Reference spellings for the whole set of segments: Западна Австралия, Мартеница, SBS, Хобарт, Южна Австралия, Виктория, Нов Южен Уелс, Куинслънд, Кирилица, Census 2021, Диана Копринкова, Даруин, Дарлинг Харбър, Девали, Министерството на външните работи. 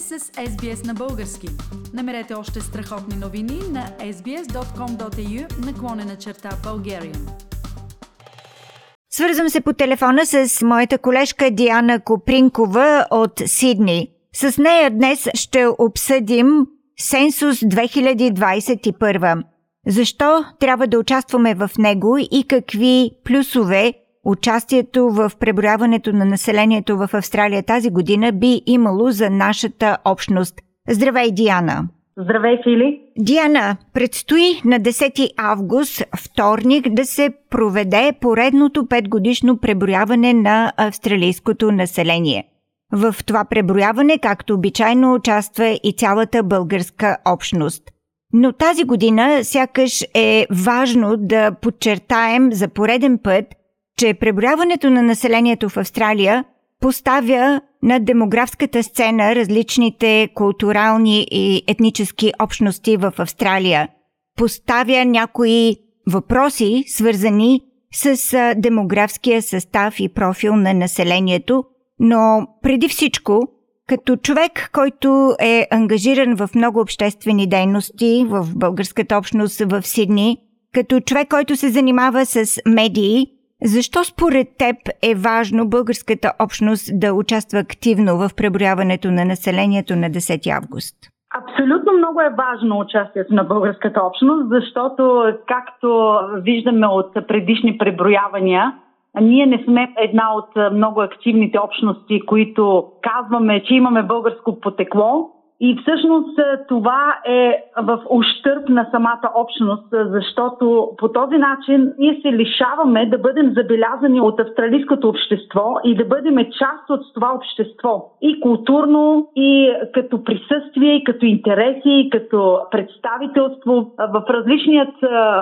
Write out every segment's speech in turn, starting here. сте с SBS на български. Намерете още страхотни новини на sbs.com.au/Bulgarian. Свързвам се по телефона с моята колежка Диана Копринкова от Сидни. С нея днес ще обсъдим Census 2021. Защо трябва да участваме в него и какви плюсове участието в преброяването на населението в Австралия тази година би имало за нашата общност. Здравей, Диана! Здравей, Фили! Диана, предстои на 10 август, вторник, да се проведе поредното 5-годишно преброяване на австралийското население. В това преброяване, както обичайно, участва и цялата българска общност. Но тази година сякаш е важно да подчертаем за пореден път, че преброяването на населението в Австралия поставя на демографската сцена различните културални и етнически общности в Австралия. Поставя някои въпроси, свързани с демографския състав и профил на населението, но преди всичко, като човек, който е ангажиран в много обществени дейности в българската общност в Сидни, като човек, който се занимава с медии, защо според теб е важно българската общност да участва активно в преброяването на населението на 10 август? Абсолютно много е важно участието на българската общност, защото, както виждаме от предишни преброявания, ние не сме една от много активните общности, които казваме, че имаме българско потекло. И всъщност това е в ущърб на самата общност, защото по този начин ние се лишаваме да бъдем забелязани от австралийското общество и да бъдем част от това общество. И културно, и като присъствие, и като интереси, и като представителство в различният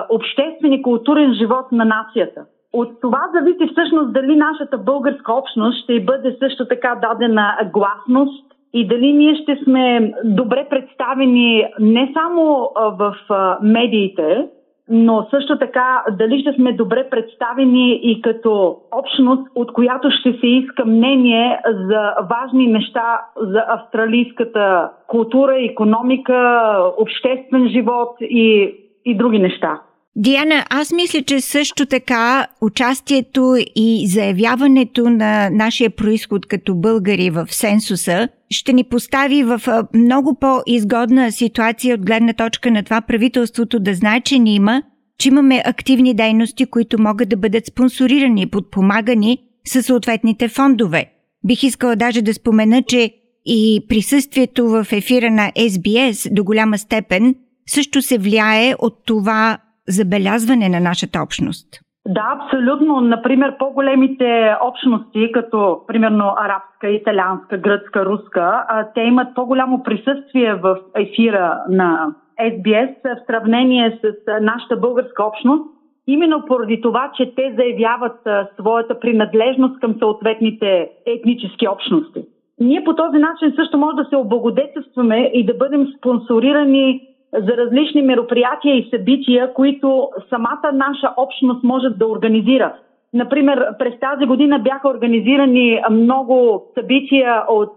обществен и културен живот на нацията. От това зависи всъщност дали нашата българска общност ще бъде също така дадена гласност, и дали ние ще сме добре представени не само в медиите, но също така дали ще сме добре представени и като общност, от която ще се иска мнение за важни неща за австралийската култура, икономика, обществен живот и други неща. Диана, аз мисля, че също така участието и заявяването на нашия произход като българи в Сенсуса ще ни постави в много по-изгодна ситуация от гледна точка на това правителството да знае, че ни има, че имаме активни дейности, които могат да бъдат спонсорирани и подпомагани със съответните фондове. Бих искала даже да спомена, че и присъствието в ефира на SBS до голяма степен също се влияе от това забелязване на нашата общност. Да, абсолютно. Например, по-големите общности, като примерно арабска, италианска, гръцка, руска, те имат по-голямо присъствие в ефира на SBS в сравнение с нашата българска общност, именно поради това, че те заявяват своята принадлежност към съответните етнически общности. Ние по този начин също може да се облагодетелстваме и да бъдем спонсорирани за различни мероприятия и събития, които самата наша общност може да организира. Например, през тази година бяха организирани много събития от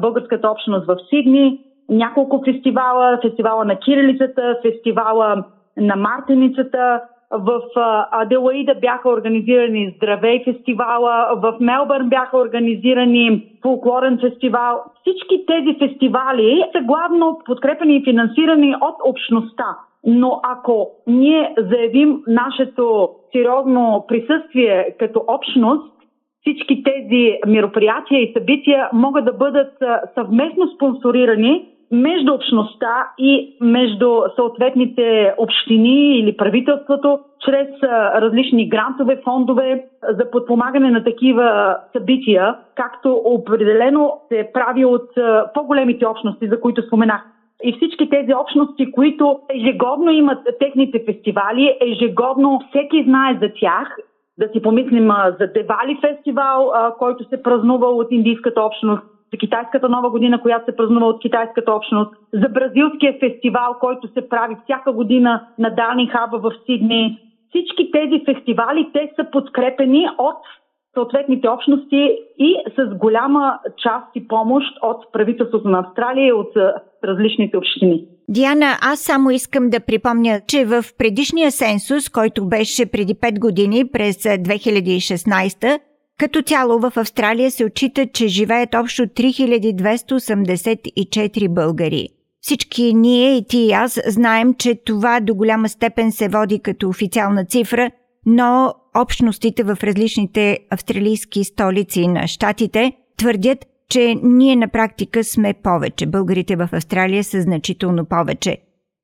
българската общност в Сидни, няколко фестивала, фестивала на Кирилицата, фестивала на Мартеницата, в Аделаида бяха организирани Здравей фестивала, в Мелбърн бяха организирани фолклорен фестивал. Всички тези фестивали са главно подкрепени и финансирани от общността. Но ако ние заявим нашето сериозно присъствие като общност, всички тези мероприятия и събития могат да бъдат съвместно спонсорирани между общността и между съответните общини или правителството, чрез различни грантове, фондове за подпомагане на такива събития, както определено се прави от по-големите общности, за които споменах. И всички тези общности, които ежегодно имат техните фестивали, ежегодно всеки знае за тях. Да си помислим за Девали фестивал, който се празнува от индийската общност, за китайската нова година, която се празнува от китайската общност, за бразилския фестивал, който се прави всяка година на Дарлинг Харбър в Сидни. Всички тези фестивали, те са подкрепени от съответните общности и с голяма част и помощ от правителството на Австралия и от различните общини. Диана, аз само искам да припомня, че в предишния сенсус, който беше преди 5 години през 2016, като цяло в Австралия се отчита, че живеят общо 3284 българи. Всички ние, и ти и аз, знаем, че това до голяма степен се води като официална цифра, но общностите в различните австралийски столици на щатите твърдят, че ние на практика сме повече. Българите в Австралия са значително повече.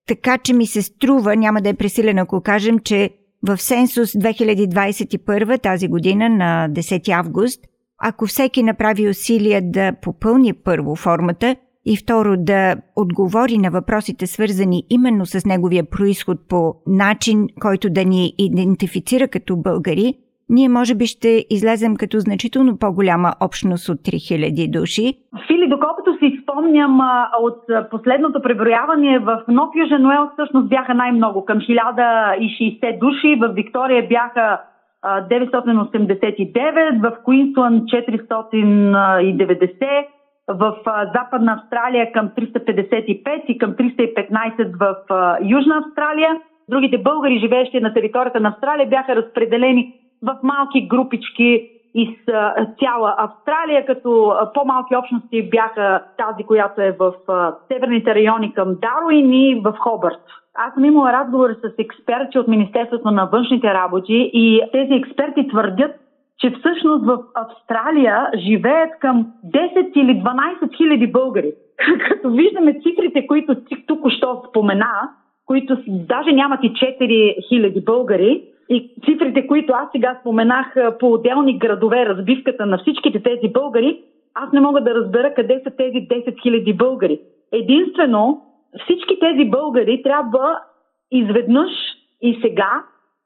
Така че ми се струва, няма да е пресилено, ако кажем, че в Сенсус 2021 тази година на 10 август, ако всеки направи усилия да попълни първо формата и второ да отговори на въпросите, свързани именно с неговия произход по начин, който да ни идентифицира като българи, ние може би ще излезем като значително по-голяма общност от 3000 души. Фили, доколкото си спомням от последното преброяване, в Нов Южен Уелс всъщност бяха най-много, към 1060 души, в Виктория бяха 989, в Куинслънд 490, в Западна Австралия към 355 и към 315 в Южна Австралия. Другите българи, живеещи на територията на Австралия, бяха разпределени в малки групички из цяла Австралия, като по-малки общности бяха тази, която е в северните райони към Даруин и в Хобарт. Аз съм имала разговори с експерти от Министерството на външните работи и тези експерти твърдят, че всъщност в Австралия живеят към 10 или 12 хиляди българи. Като виждаме цифрите, които току-що спомена, които даже нямат и 4 хиляди българи, и цифрите, които аз сега споменах по отделни градове, разбивката на всичките тези българи, аз не мога да разбера къде са тези 10 000 българи. Единствено, всички тези българи трябва изведнъж и сега,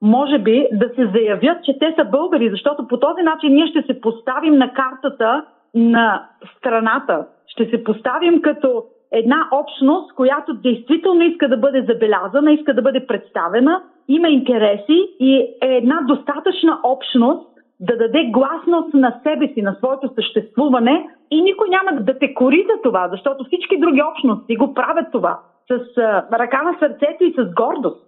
може би, да се заявят, че те са българи, защото по този начин ние ще се поставим на картата на страната. Ще се поставим като една общност, която действително иска да бъде забелязана, иска да бъде представена, има интереси и е една достатъчна общност да даде гласност на себе си, на своето съществуване, и никой няма да те кори за това, защото всички други общности го правят това с ръка на сърцето и с гордост.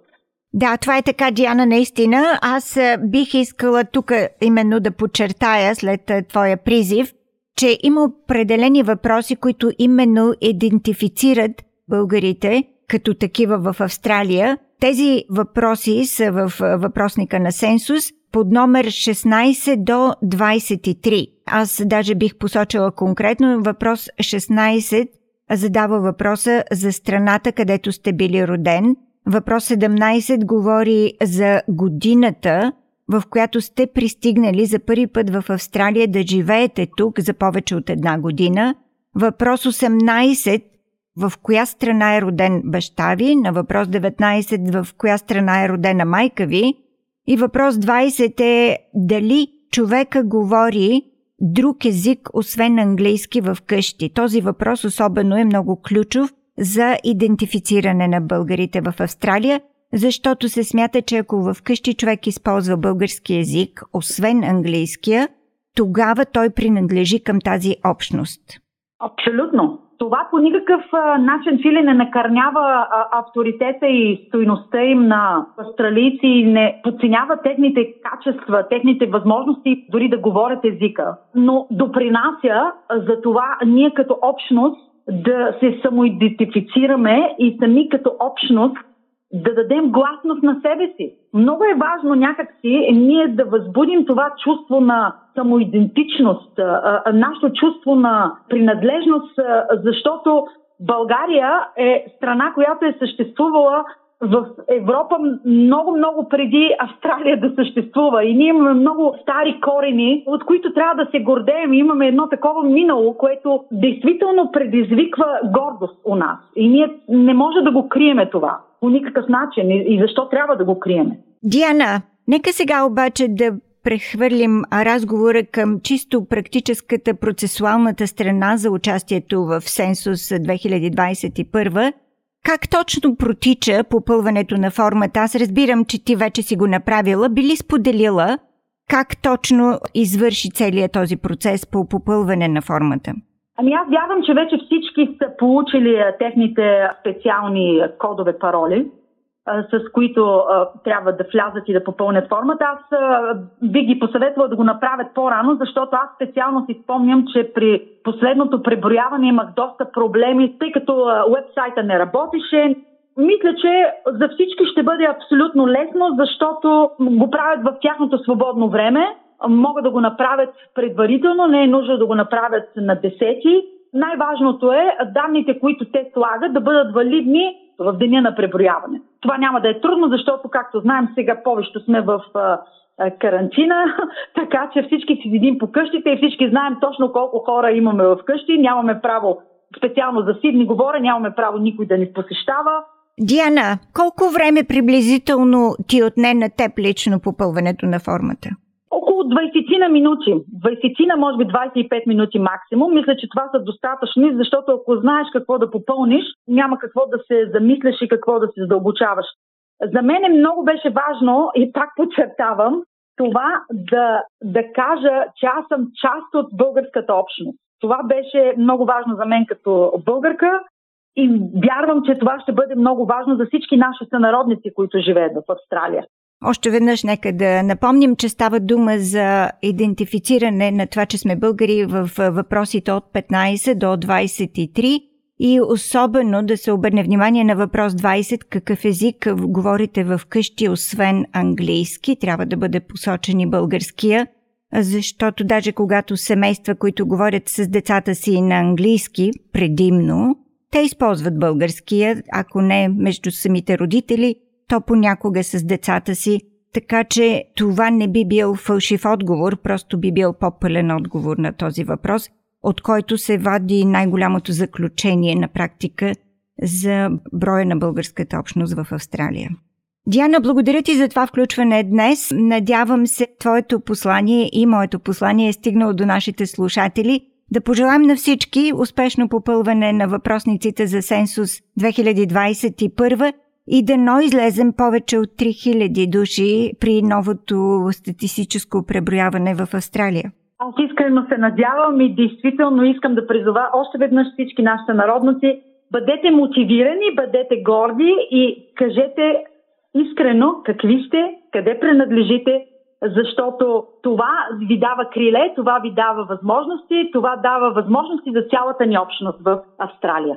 Да, това е така, Диана, наистина. Аз бих искала тук именно да подчертая след твоя призив, че има определени въпроси, които именно идентифицират българите като такива в Австралия. Тези въпроси са в въпросника на Сенсус под номер 16 до 23. Аз даже бих посочила конкретно въпрос 16, задава въпроса за страната, където сте били роден. Въпрос 17 говори за годината, в която сте пристигнали за първи път в Австралия да живеете тук за повече от една година. Въпрос 18 – в коя страна е роден баща ви? На въпрос 19 – в коя страна е родена майка ви? И въпрос 20 е дали човека говори друг език, освен английски, в къщи. Този въпрос особено е много ключов за идентифициране на българите в Австралия, защото се смята, че ако вкъщи човек използва български език, освен английския, тогава той принадлежи към тази общност. Абсолютно. Това по никакъв начин, Фили, не накърнява авторитета и стойността им на австралийци и не подценява техните качества, техните възможности дори да говорят езика. Но допринася за това ние като общност да се самоидентифицираме и сами като общност да дадем гласност на себе си. Много е важно някакси ние да възбудим това чувство на самоидентичност, нашето чувство на принадлежност, защото България е страна, която е съществувала в Европа много-много преди Австралия да съществува. И ние имаме много стари корени, от които трябва да се гордеем. Имаме едно такова минало, което действително предизвиква гордост у нас. И ние не може да го криеме това по никакъв начин. И защо трябва да го криеме? Диана, нека сега обаче да прехвърлим разговора към чисто практическата процесуалната страна за участието в Сенсус 2021. Как точно протича попълването на формата? Аз разбирам, че ти вече си го направила, би ли споделила как точно извърши целият този процес по попълване на формата? Ами аз вярвам, че вече всички са получили техните специални кодове пароли, с които трябва да влязат и да попълнят формата. Аз би ги посъветвала да го направят по-рано, защото аз специално си спомням, че при последното преброяване имах доста проблеми, тъй като уебсайта не работеше. Мисля, че за всички ще бъде абсолютно лесно, защото го правят в тяхното свободно време. Могат да го направят предварително, не е нужно да го направят на 10-ти. Най-важното е данните, които те слагат, да бъдат валидни в деня на преброяване. Това няма да е трудно, защото, както знаем, сега повечето сме в карантина, така че всички си седим по къщите и всички знаем точно колко хора имаме в къщи. Нямаме право, специално за Сидни говоря, нямаме право никой да ни посещава. Диана, колко време приблизително ти отне на теб лично попълването на формата? Около 20 минути. 20, може би 25 минути максимум. Мисля, че това са достатъчни, защото ако знаеш какво да попълниш, няма какво да се замисляш и какво да се задълбочаваш. За мен много беше важно, и пак подчертавам, това да кажа, че аз съм част от българската общност. Това беше много важно за мен като българка и вярвам, че това ще бъде много важно за всички наши сънародници, които живеят в Австралия. Още веднъж нека да напомним, че става дума за идентифициране на това, че сме българи в въпросите от 15 до 23 и особено да се обърне внимание на въпрос 20, какъв език говорите в къщи, освен английски, трябва да бъде посочен и българския, защото даже когато семейства, които говорят с децата си на английски предимно, те използват българския, ако не между самите родители, то понякога с децата си, така че това не би бил фалшив отговор, просто би бил по-пълен отговор на този въпрос, от който се вади най-голямото заключение на практика за броя на българската общност в Австралия. Диана, благодаря ти за това включване днес. Надявам се твоето послание и моето послание е стигнало до нашите слушатели. Да пожелаем на всички успешно попълване на въпросниците за Сенсус 2021 и дано излезем повече от 3000 души при новото статистическо преброяване в Австралия. Аз искрено се надявам и действително искам да призова още веднъж всички нашите народници. Бъдете мотивирани, бъдете горди и кажете искрено какви сте, къде принадлежите, защото това ви дава криле, това ви дава възможности, това дава възможности за цялата ни общност в Австралия.